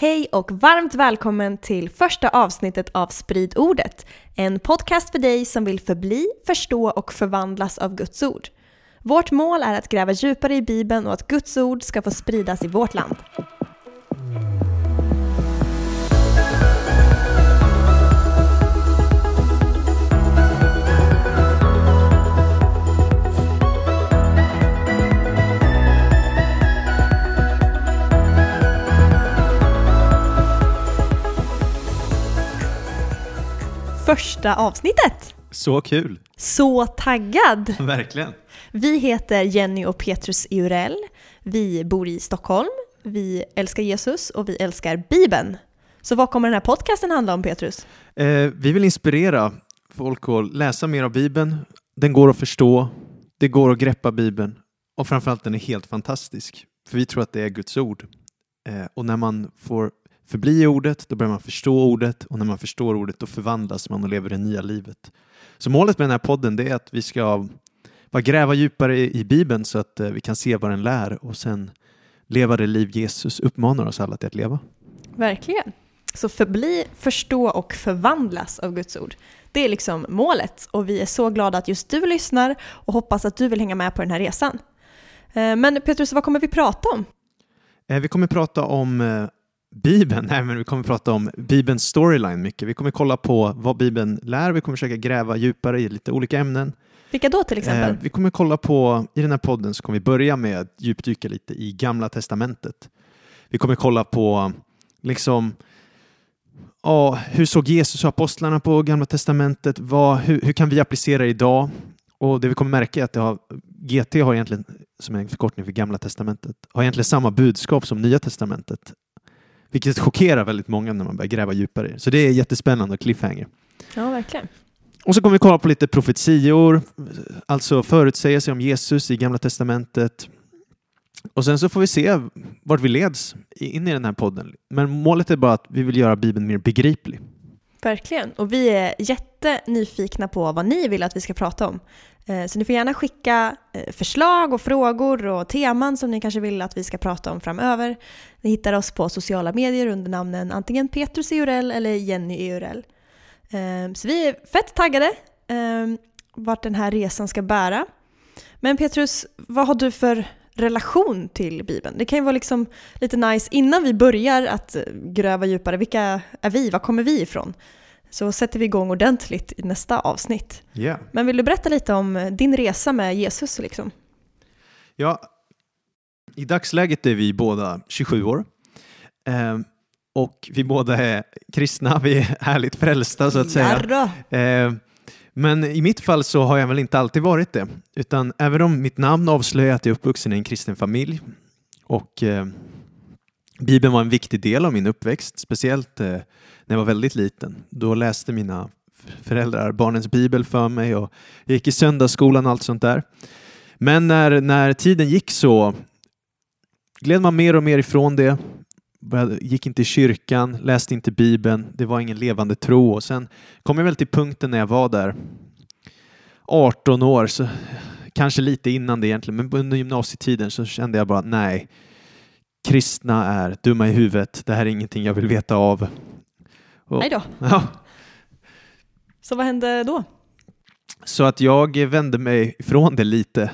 Hej och varmt välkommen till första avsnittet av Sprid ordet, en podcast för dig som vill förbli, förstå och förvandlas av Guds ord. Vårt mål är att gräva djupare i Bibeln och att Guds ord ska få spridas i vårt land. Första avsnittet! Så kul! Så taggad! Verkligen! Vi heter Jenny och Petrus Eurell. Vi bor i Stockholm. Vi älskar Jesus och vi älskar Bibeln. Så vad kommer den här podcasten handla om, Petrus? Vi vill inspirera folk att läsa mer av Bibeln. Den går att förstå. Det går att greppa Bibeln. Och framförallt den är helt fantastisk. För vi tror att det är Guds ord. Och när man får förbli i ordet, då börjar man förstå ordet. Och när man förstår ordet, då förvandlas man och lever det nya livet. Så målet med den här podden, det är att vi ska bara gräva djupare i Bibeln så att vi kan se vad den lär. Och sen leva det liv Jesus uppmanar oss alla till att leva. Verkligen. Så förbli, förstå och förvandlas av Guds ord. Det är liksom målet. Och vi är så glada att just du lyssnar och hoppas att du vill hänga med på den här resan. Men Petrus, vad kommer vi prata om? Vi kommer prata om Bibeln. Nej, men vi kommer prata om Bibelns storyline mycket. Vi kommer kolla på vad Bibeln lär. Vi kommer försöka gräva djupare i lite olika ämnen. Vilka då till exempel? Vi kommer kolla på, i den här podden så kommer vi börja med att djupdyka lite i Gamla testamentet. Vi kommer kolla på liksom, hur såg Jesus och apostlarna på Gamla testamentet? Hur kan vi applicera idag? Och det vi kommer märka är att GT har egentligen, som är en förkortning för Gamla testamentet, har egentligen samma budskap som Nya testamentet. Vilket chockerar väldigt många när man börjar gräva djupare. Så det är jättespännande och cliffhanger. Ja, verkligen. Och så kommer vi kolla på lite profetior. Alltså förutsägelser om Jesus i Gamla testamentet. Och sen så får vi se vart vi leds in i den här podden. Men målet är bara att vi vill göra Bibeln mer begriplig. Verkligen. Och vi är jättenyfikna på vad ni vill att vi ska prata om. Så ni får gärna skicka förslag och frågor och teman som ni kanske vill att vi ska prata om framöver. Ni hittar oss på sociala medier under namnen antingen Petrus Eurell eller Jenny Eurell. Så vi är fett taggade vart den här resan ska bära. Men Petrus, vad har du för relation till Bibeln? Det kan ju vara liksom lite nice innan vi börjar att gräva djupare. Vilka är vi? Var kommer vi ifrån? Så sätter vi igång ordentligt i nästa avsnitt. Yeah. Men vill du berätta lite om din resa med Jesus? Liksom? Ja, i dagsläget är vi båda 27 år. Och vi båda är kristna. Vi är härligt frälsta så att säga. Men i mitt fall så har jag väl inte alltid varit det. Utan även om mitt namn avslöjar att jag är uppvuxen i en kristen familj. Och Bibeln var en viktig del av min uppväxt. Speciellt när jag var väldigt liten. Då läste mina föräldrar barnens bibel för mig. Och jag gick i söndagsskolan och allt sånt där. Men när tiden gick så gled man mer och mer ifrån det. Gick inte i kyrkan, läste inte Bibeln. Det var ingen levande tro. Och sen kom jag väl till punkten när jag var där 18 år. Så kanske lite innan det egentligen. Men under gymnasietiden så kände jag bara nej. Kristna är dumma i huvudet. Det här är ingenting jag vill veta av. Nej då. Ja. Så vad hände då? Så att jag vände mig ifrån det lite.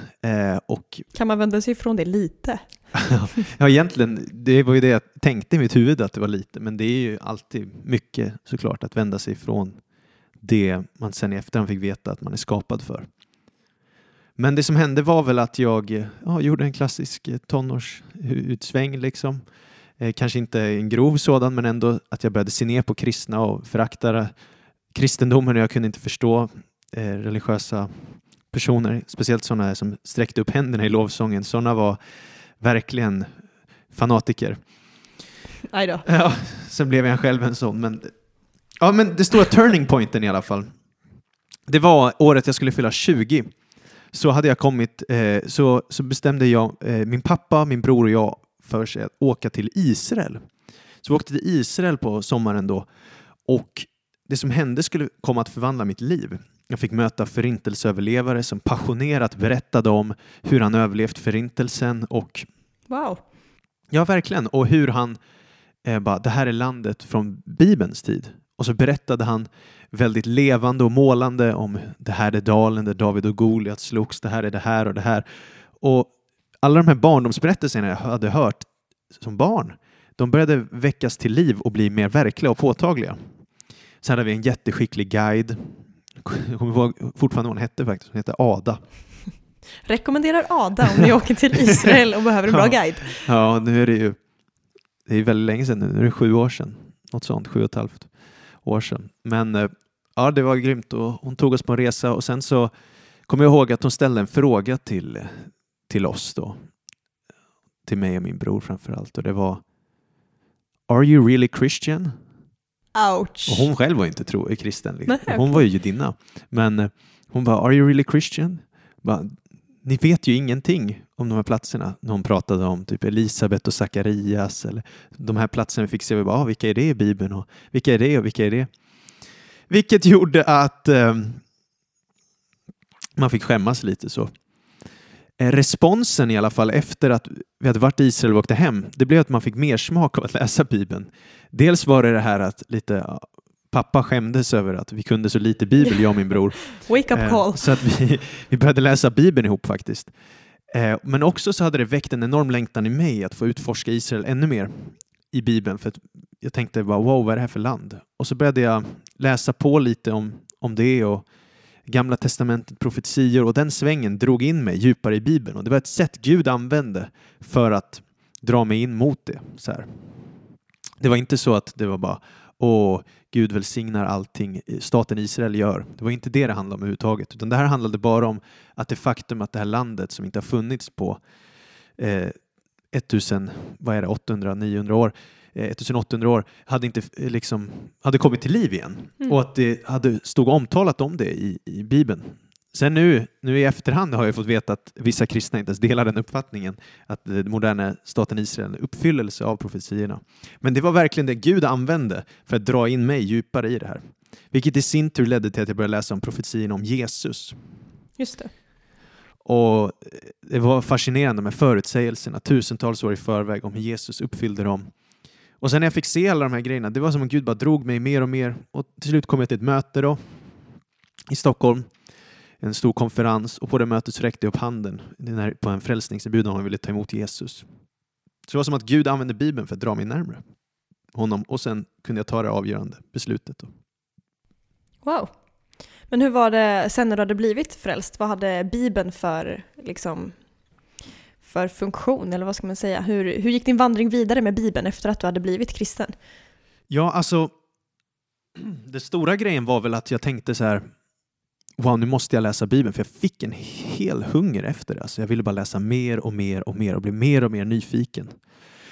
Och kan man vända sig ifrån det lite? Ja, egentligen. Det var ju det jag tänkte i mitt huvud att det var lite. Men det är ju alltid mycket såklart att vända sig ifrån det man sen i efterhand fick veta att man är skapad för. Men det som hände var väl att jag gjorde en klassisk tonårsutsväng liksom. Kanske inte en grov sådan, men ändå att jag började se ner på kristna och föraktade kristendomen och jag kunde inte förstå religiösa personer. Speciellt sådana som sträckte upp händerna i lovsången. Sådana var verkligen fanatiker. Aj då. Ja, sen blev jag själv en sån. Men det stora turning pointen i alla fall. Det var året jag skulle fylla 20. Så hade jag kommit, så bestämde jag, min pappa, min bror och jag för sig att åka till Israel. Så vi åkte till Israel på sommaren då. Och det som hände skulle komma att förvandla mitt liv. Jag fick möta förintelseöverlevare som passionerat berättade om hur han överlevt förintelsen. Och wow. Ja, verkligen. Och hur han bara, det här är landet från Bibelns tid. Och så berättade han väldigt levande och målande om det här är dalen där David och Goliat slogs, det här är det här och det här. Och alla de här barndomsberättelserna jag hade hört som barn, de började väckas till liv och bli mer verkliga och påtagliga. Sen hade vi en jätteskicklig guide. Jag kommer ihåg fortfarande vad hon hette faktiskt. Hon hette Ada. Rekommenderar Ada om ni åker till Israel och behöver en bra guide. Ja, nu är det ju... Det är väldigt länge sedan nu. Nu är det 7 år sedan. Något sånt, 7,5 år sedan. Men ja, det var grymt. Och hon tog oss på en resa. Och sen så kommer jag ihåg att hon ställde en fråga till oss då. Till mig och min bror framförallt. Och det var... Are you really Christian? Ouch. Och hon själv var inte kristen. Liksom. Nej, hon var ju judinna. Men hon bara, are you really Christian? Bara, ni vet ju ingenting om de här platserna. När hon pratade om typ Elisabet och Sakarias. Eller de här platserna vi fick se. Vi bara, vilka är det i Bibeln? Och vilka är det och vilka är det? Vilket gjorde att man fick skämmas lite så. Responsen i alla fall efter att vi hade varit i Israel och åkte hem, det blev att man fick mer smak av att läsa Bibeln. Dels var det här att lite pappa skämdes över att vi kunde så lite Bibel, jag och min bror. Wake up call. Så att vi började läsa Bibeln ihop faktiskt. Men också så hade det väckt en enorm längtan i mig att få utforska Israel ännu mer i Bibeln, för att jag tänkte bara, vad är det här för land? Och så började jag läsa på lite om det och Gamla testamentet, profetior, och den svängen drog in mig djupare i Bibeln. Och det var ett sätt Gud använde för att dra mig in mot det. Så här. Det var inte så att det var bara, Gud välsignar allting staten Israel gör. Det var inte det handlade om överhuvudtaget. Utan det här handlade bara om att det faktum att det här landet som inte har funnits på 800-900 år, 1800 år hade kommit till liv igen. Mm. Och att det stod omtalat om det i Bibeln. Sen nu i efterhand har jag fått veta att vissa kristna inte ens delar den uppfattningen att den moderna staten Israel är en uppfyllelse av profetierna. Men det var verkligen det Gud använde för att dra in mig djupare i det här. Vilket i sin tur ledde till att jag började läsa om profetierna om Jesus. Just det. Och det var fascinerande med förutsägelserna tusentals år i förväg om hur Jesus uppfyllde dem. Och sen när jag fick se alla de här grejerna, det var som om Gud bara drog mig mer och mer. Och till slut kom jag till ett möte då i Stockholm. En stor konferens. Och på det mötet så räckte jag upp handen på en frälsningserbjudan om jag ville ta emot Jesus. Så det var som att Gud använde Bibeln för att dra mig närmare honom. Och sen kunde jag ta det avgörande beslutet då. Wow. Men hur var det sen när du hade blivit frälst? Vad hade Bibeln för funktion, eller vad ska man säga? Hur gick din vandring vidare med Bibeln efter att du hade blivit kristen? Ja, alltså den stora grejen var väl att jag tänkte så här, nu måste jag läsa Bibeln, för jag fick en hel hunger efter det. Alltså jag ville bara läsa mer och mer och mer och bli mer och mer nyfiken.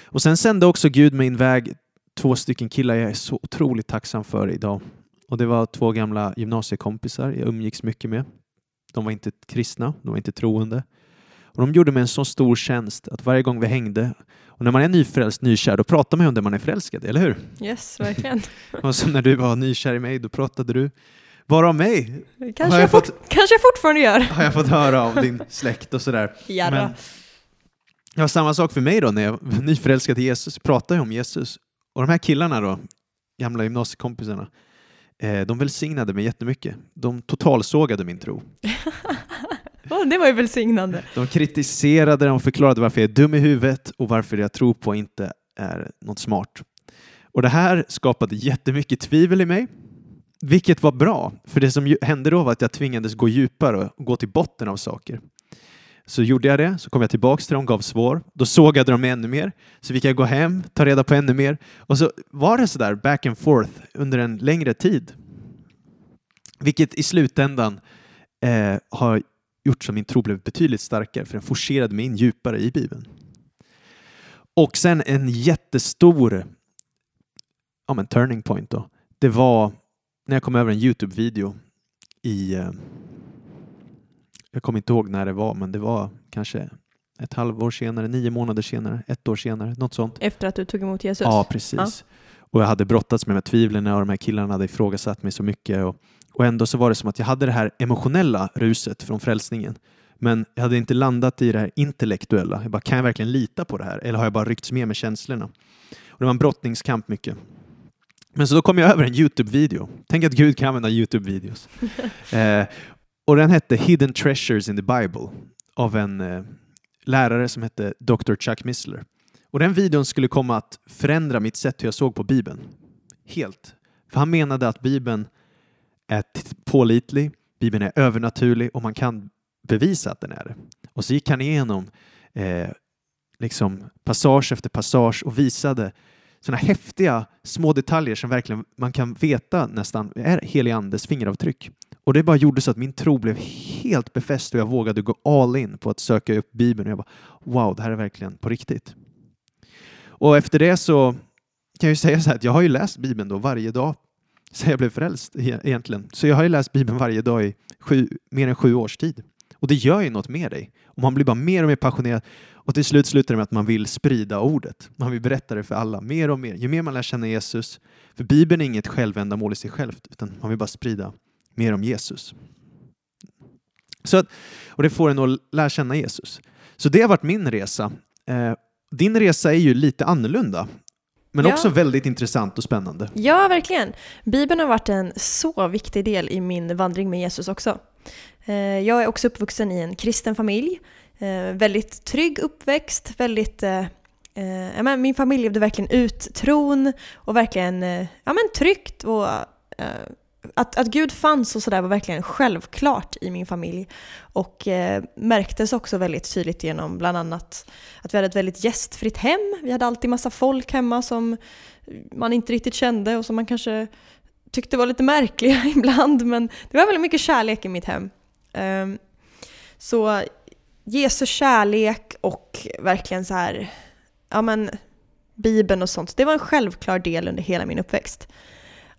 Och sen sände också Gud min väg 2 killar jag är så otroligt tacksam för idag. Och det var 2 gamla gymnasiekompisar jag umgicks mycket med. De var inte kristna, de var inte troende. Och de gjorde mig en så stor tjänst att varje gång vi hängde, och när man är nyfrälst, nykär, då pratar man ju om det man är förälskad, eller hur? Yes, verkligen. Och som när du var nykär i mig, då pratade du bara om mig. Kanske jag fortfarande gör. Har jag fått höra av din släkt och sådär. Men det var samma sak för mig då, när jag var nyförälskad i Jesus, pratade jag om Jesus. Och de här killarna då, gamla gymnasiekompisarna, de välsignade mig jättemycket. De totalsågade min tro. Det var ju välsignande. De kritiserade och förklarade varför jag är dum i huvudet och varför jag tror på inte är något smart. Och det här skapade jättemycket tvivel i mig. Vilket var bra. För det som hände då var att jag tvingades gå djupare och gå till botten av saker. Så gjorde jag det. Så kom jag tillbaka till dem, gav svar. Då sågade de mig ännu mer. Så fick jag gå hem, ta reda på ännu mer. Och så var det sådär back and forth under en längre tid. Vilket i slutändan har gjort som min tro blev betydligt starkare, för den forcerade mig in djupare i Bibeln. Och sen en jättestor turning point då. Det var när jag kom över en YouTube-video jag kommer inte ihåg när det var, men det var kanske ett halvår senare, 9 månader senare, 1 år senare, något sånt. Efter att du tog emot Jesus? Ja, precis. Ja. Och jag hade brottats med tvivlen och de här killarna hade ifrågasatt mig så mycket. Och ändå så var det som att jag hade det här emotionella ruset från frälsningen. Men jag hade inte landat i det här intellektuella. Jag bara, kan jag verkligen lita på det här? Eller har jag bara ryckts med känslorna? Och det var en brottningskamp mycket. Men så då kom jag över en YouTube-video. Tänk att Gud kan använda YouTube-videos. Och den hette Hidden Treasures in the Bible. Av en lärare som hette Dr. Chuck Missler. Och den videon skulle komma att förändra mitt sätt hur jag såg på Bibeln. Helt. För han menade att Bibeln är pålitlig. Bibeln är övernaturlig. Och man kan bevisa att den är det. Och så gick han igenom liksom passage efter passage. Och visade sådana häftiga små detaljer som verkligen man kan veta nästan är helig andes fingeravtryck. Och det bara gjorde så att min tro blev helt befäst och jag vågade gå all in på att söka upp Bibeln. Och jag bara, wow, det här är verkligen på riktigt. Och efter det så kan jag ju säga så här att jag har ju läst Bibeln då varje dag. Så jag blev frälst egentligen. Så jag har ju läst Bibeln varje dag i mer än sju års tid. Och det gör ju något med dig. Och man blir bara mer och mer passionerad. Och till slut slutar det med att man vill sprida ordet. Man vill berätta det för alla mer och mer. Ju mer man lär känna Jesus. För Bibeln är inget självändamål i sig självt. Utan man vill bara sprida mer om Jesus. Så att, och det får en att lära känna Jesus. Så det har varit min resa. Din resa är ju lite annorlunda. Men också väldigt intressant och spännande. Ja, verkligen. Bibeln har varit en så viktig del i min vandring med Jesus också. Jag är också uppvuxen i en kristen familj. Väldigt trygg uppväxt. Väldigt, min familj levde verkligen ut tron. Och verkligen tryggt. Och, att Gud fanns och sådär var verkligen självklart i min familj. Och märktes också väldigt tydligt genom bland annat att vi hade ett väldigt gästfritt hem. Vi hade alltid massa folk hemma som man inte riktigt kände och som man kanske tyckte var lite märkliga ibland. Men det var väldigt mycket kärlek i mitt hem. Så Jesus kärlek och verkligen så här, Bibeln och sånt. Det var en självklar del under hela min uppväxt.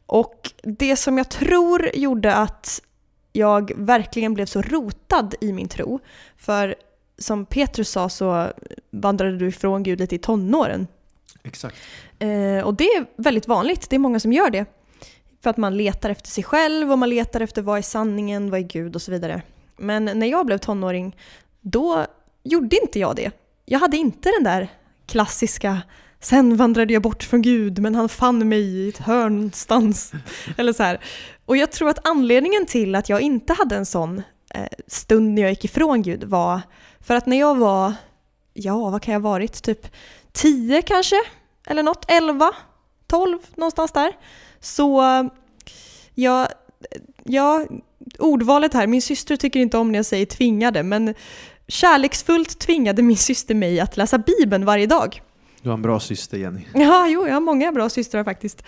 Och det som jag tror gjorde att jag verkligen blev så rotad i min tro. För som Petrus sa så vandrade du ifrån Gud lite i tonåren. Exakt. Och det är väldigt vanligt. Det är många som gör det. För att man letar efter sig själv och man letar efter vad är sanningen, vad är Gud och så vidare. Men när jag blev tonåring, då gjorde inte jag det. Jag hade inte den där klassiska... Sen vandrade jag bort från Gud, men han fann mig i ett hörn någonstans. Eller så här. Och jag tror att anledningen till att jag inte hade en sån stund när jag gick ifrån Gud var för att när jag var, vad kan jag ha varit? Typ 10 kanske? Eller något, 11, 12, någonstans där. Så ordvalet här, min syster tycker inte om när jag säger tvingade, men kärleksfullt tvingade min syster mig att läsa Bibeln varje dag. Du har en bra syster, Jenny. Ja, jag har många bra systrar faktiskt.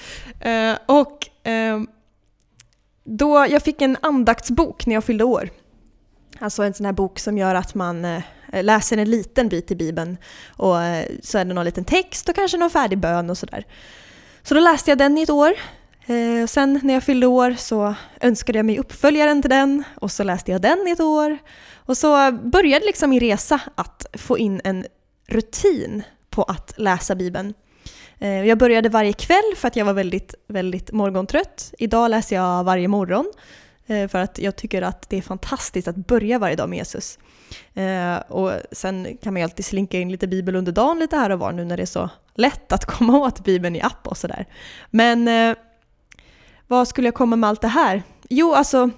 Då jag fick en andaktsbok när jag fyllde år. Alltså en sån här bok som gör att man läser en liten bit i Bibeln. Och så är det någon liten text och kanske någon färdig bön och sådär. Så då läste jag den i ett år. Och sen när jag fyllde år så önskade jag mig uppföljaren till den. Och så läste jag den i ett år. Och så började liksom min resa att få in en rutin på att läsa Bibeln. Jag började varje kväll för att jag var väldigt, väldigt morgontrött. Idag läser jag varje morgon för att jag tycker att det är fantastiskt att börja varje dag med Jesus. Och sen kan man ju alltid slinka in lite Bibel under dagen lite här och var nu när det är så lätt att komma åt Bibeln i app och sådär. Men vad skulle jag komma med allt det här? Jo, alltså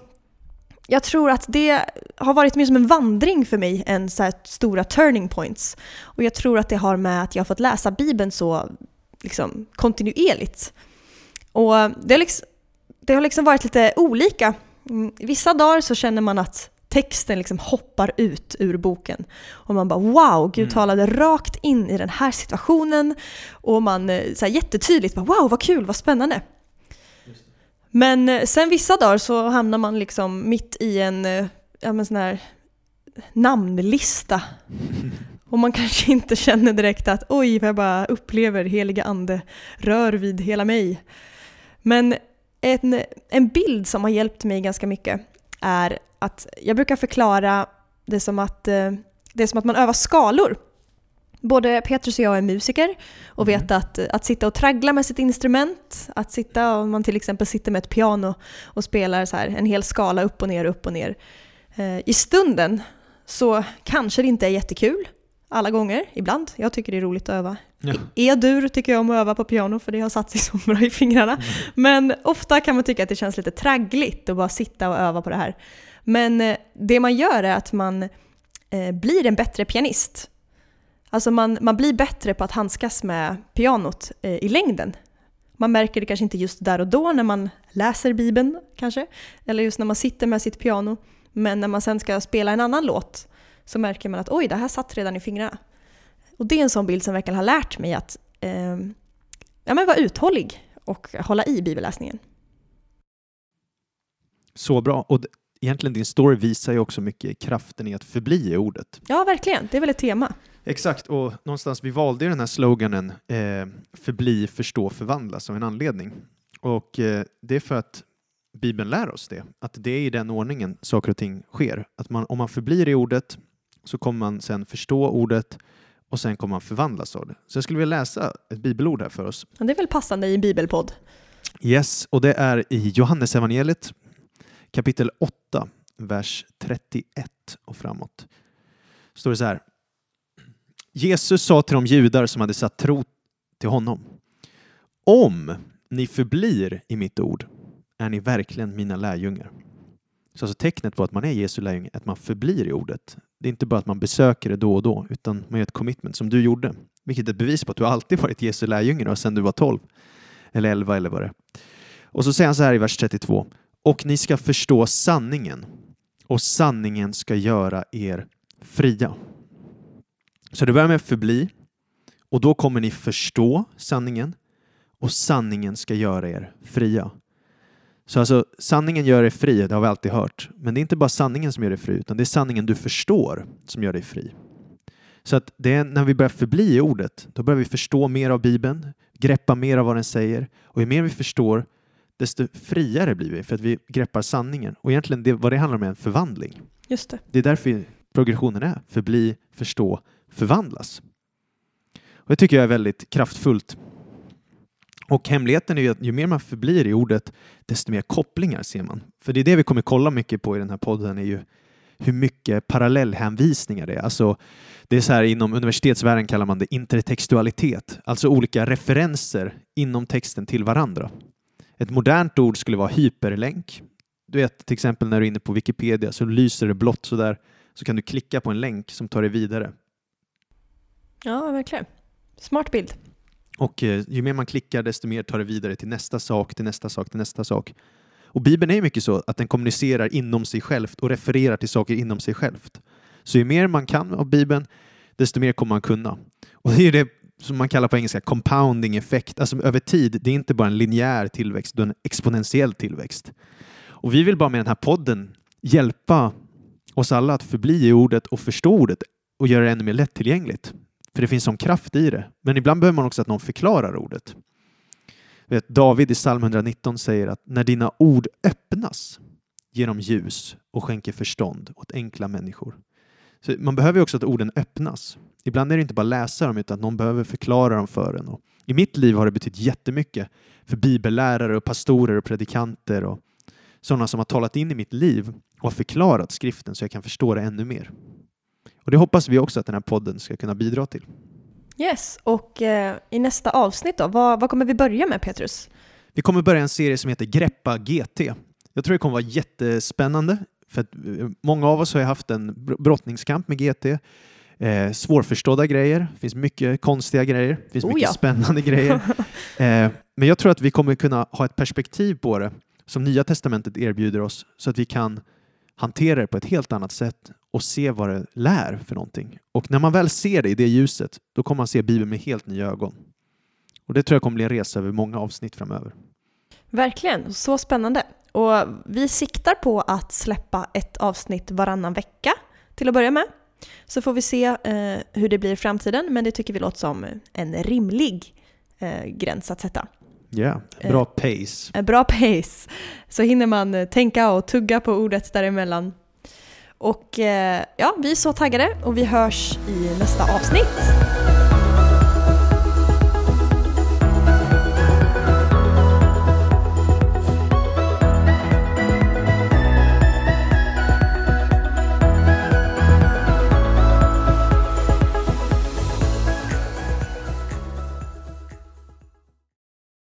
jag tror att det har varit mer som en vandring för mig än så här stora turning points. Och jag tror att det har med att jag har fått läsa Bibeln så liksom kontinuerligt. Och det har liksom varit lite olika. Vissa dagar så känner man att texten liksom hoppar ut ur boken. Och man bara wow, Gud talade rakt in i den här situationen. Och man så här jättetydligt bara wow, vad kul, vad spännande. Men sen vissa dagar så hamnar man liksom mitt i en sån här namnlista. Och man kanske inte känner direkt att oj, jag bara upplever heliga ande rör vid hela mig. Men en bild som har hjälpt mig ganska mycket är att jag brukar förklara det som att man övar skalor. Både Petrus och jag är musiker och vet att sitta och traggla med sitt instrument, att sitta om man till exempel sitter med ett piano och spelar så här en hel skala upp och ner. I stunden så kanske det inte är jättekul alla gånger, ibland. Jag tycker det är roligt att öva. Ja. E-dur tycker jag om att öva på piano, för det har satt sig så bra i fingrarna. Mm. Men ofta kan man tycka att det känns lite traggligt att bara sitta och öva på det här. Men det man gör är att man blir en bättre pianist. Alltså man blir bättre på att handskas med pianot i längden. Man märker det kanske inte just där och då när man läser Bibeln kanske. Eller just när man sitter med sitt piano. Men när man sen ska spela en annan låt så märker man att oj, det här satt redan i fingrarna. Och det är en sån bild som verkligen har lärt mig att vara uthållig och hålla i bibelläsningen. Så bra. Och egentligen din story visar ju också mycket kraften i att förbli i ordet. Ja, verkligen. Det är väl ett tema. Exakt, och någonstans vi valde den här sloganen förbli, förstå, förvandlas av en anledning. Och det är för att Bibeln lär oss det. Att det är i den ordningen saker och ting sker. Att om man förblir i ordet så kommer man sen förstå ordet och sen kommer man förvandlas av det. Så jag skulle vilja läsa ett bibelord här för oss. Ja, det är väl passande i en bibelpodd. Yes, och det är i Johannesevangeliet kapitel 8, vers 31 och framåt. Står det så här. Jesus sa till de judar som hade satt tro till honom: om ni förblir i mitt ord är ni verkligen mina lärjungar. Så alltså tecknet på att man är Jesu lärjunge, att man förblir i ordet. Det är inte bara att man besöker det då och då, utan man gör ett commitment som du gjorde. Vilket är ett bevis på att du alltid varit Jesu lärjunge sedan du var 12 eller 11 eller vad det är. Och så säger han så här i vers 32: och ni ska förstå sanningen och sanningen ska göra er fria. Så det börjar med förbli, och då kommer ni förstå sanningen och sanningen ska göra er fria. Så alltså sanningen gör er fri, det har vi alltid hört. Men det är inte bara sanningen som gör dig fri, utan det är sanningen du förstår som gör dig fri. Så att det är när vi börjar förbli i ordet, då börjar vi förstå mer av Bibeln, greppa mer av vad den säger. Och ju mer vi förstår, desto friare blir vi för att vi greppar sanningen. Och egentligen vad det handlar om är en förvandling. Just det. Det är därför progressionen är förbli, förstå, förvandlas. Och det tycker jag är väldigt kraftfullt. Och hemligheten är ju att ju mer man förblir i ordet, desto mer kopplingar ser man. För det är det vi kommer kolla mycket på i den här podden, är ju hur mycket parallellhänvisningar det är. Alltså, det är så här, inom universitetsvärlden kallar man det intertextualitet. Alltså olika referenser inom texten till varandra. Ett modernt ord skulle vara hyperlänk. Du vet, till exempel när du är inne på Wikipedia så lyser det blått så där, så kan du klicka på en länk som tar dig vidare. Ja, verkligen. Smart bild. Och ju mer man klickar, desto mer tar det vidare till nästa sak, till nästa sak, till nästa sak. Och Bibeln är ju mycket så att den kommunicerar inom sig självt och refererar till saker inom sig självt. Så ju mer man kan av Bibeln, desto mer kommer man kunna. Och det är det som man kallar på engelska compounding effekt. Alltså över tid, det är inte bara en linjär tillväxt, utan en exponentiell tillväxt. Och vi vill bara med den här podden hjälpa oss alla att förbli i ordet och förstå ordet och göra det ännu mer lättillgängligt. För det finns som kraft i det. Men ibland behöver man också att någon förklarar ordet. Vet, David i psalm 119 säger att när dina ord öppnas genom ljus och skänker förstånd åt enkla människor. Så man behöver ju också att orden öppnas. Ibland är det inte bara läsa dem, utan att någon behöver förklara dem för en. Och i mitt liv har det betytt jättemycket för bibellärare och pastorer och predikanter och sådana som har talat in i mitt liv och har förklarat skriften så jag kan förstå det ännu mer. Och det hoppas vi också att den här podden ska kunna bidra till. Yes, och i nästa avsnitt då, vad kommer vi börja med, Petrus? Vi kommer börja en serie som heter Greppa GT. Jag tror det kommer vara jättespännande, för att många av oss har haft en brottningskamp med GT. Svårförstådda grejer, det finns mycket konstiga grejer, det finns mycket spännande grejer. Men jag tror att vi kommer kunna ha ett perspektiv på det som Nya Testamentet erbjuder oss, så att vi kan hantera det på ett helt annat sätt och se vad det lär för någonting. Och när man väl ser det i det ljuset, då kommer man se Bibeln med helt nya ögon. Och det tror jag kommer bli en resa över många avsnitt framöver. Verkligen, så spännande. Och vi siktar på att släppa ett avsnitt varannan vecka till att börja med. Så får vi se hur det blir i framtiden, men det tycker vi låter som en rimlig gräns att sätta. Ja, yeah, bra pace. Bra pace. Så hinner man tänka och tugga på ordet däremellan. Och ja, vi är så taggade och vi hörs i nästa avsnitt.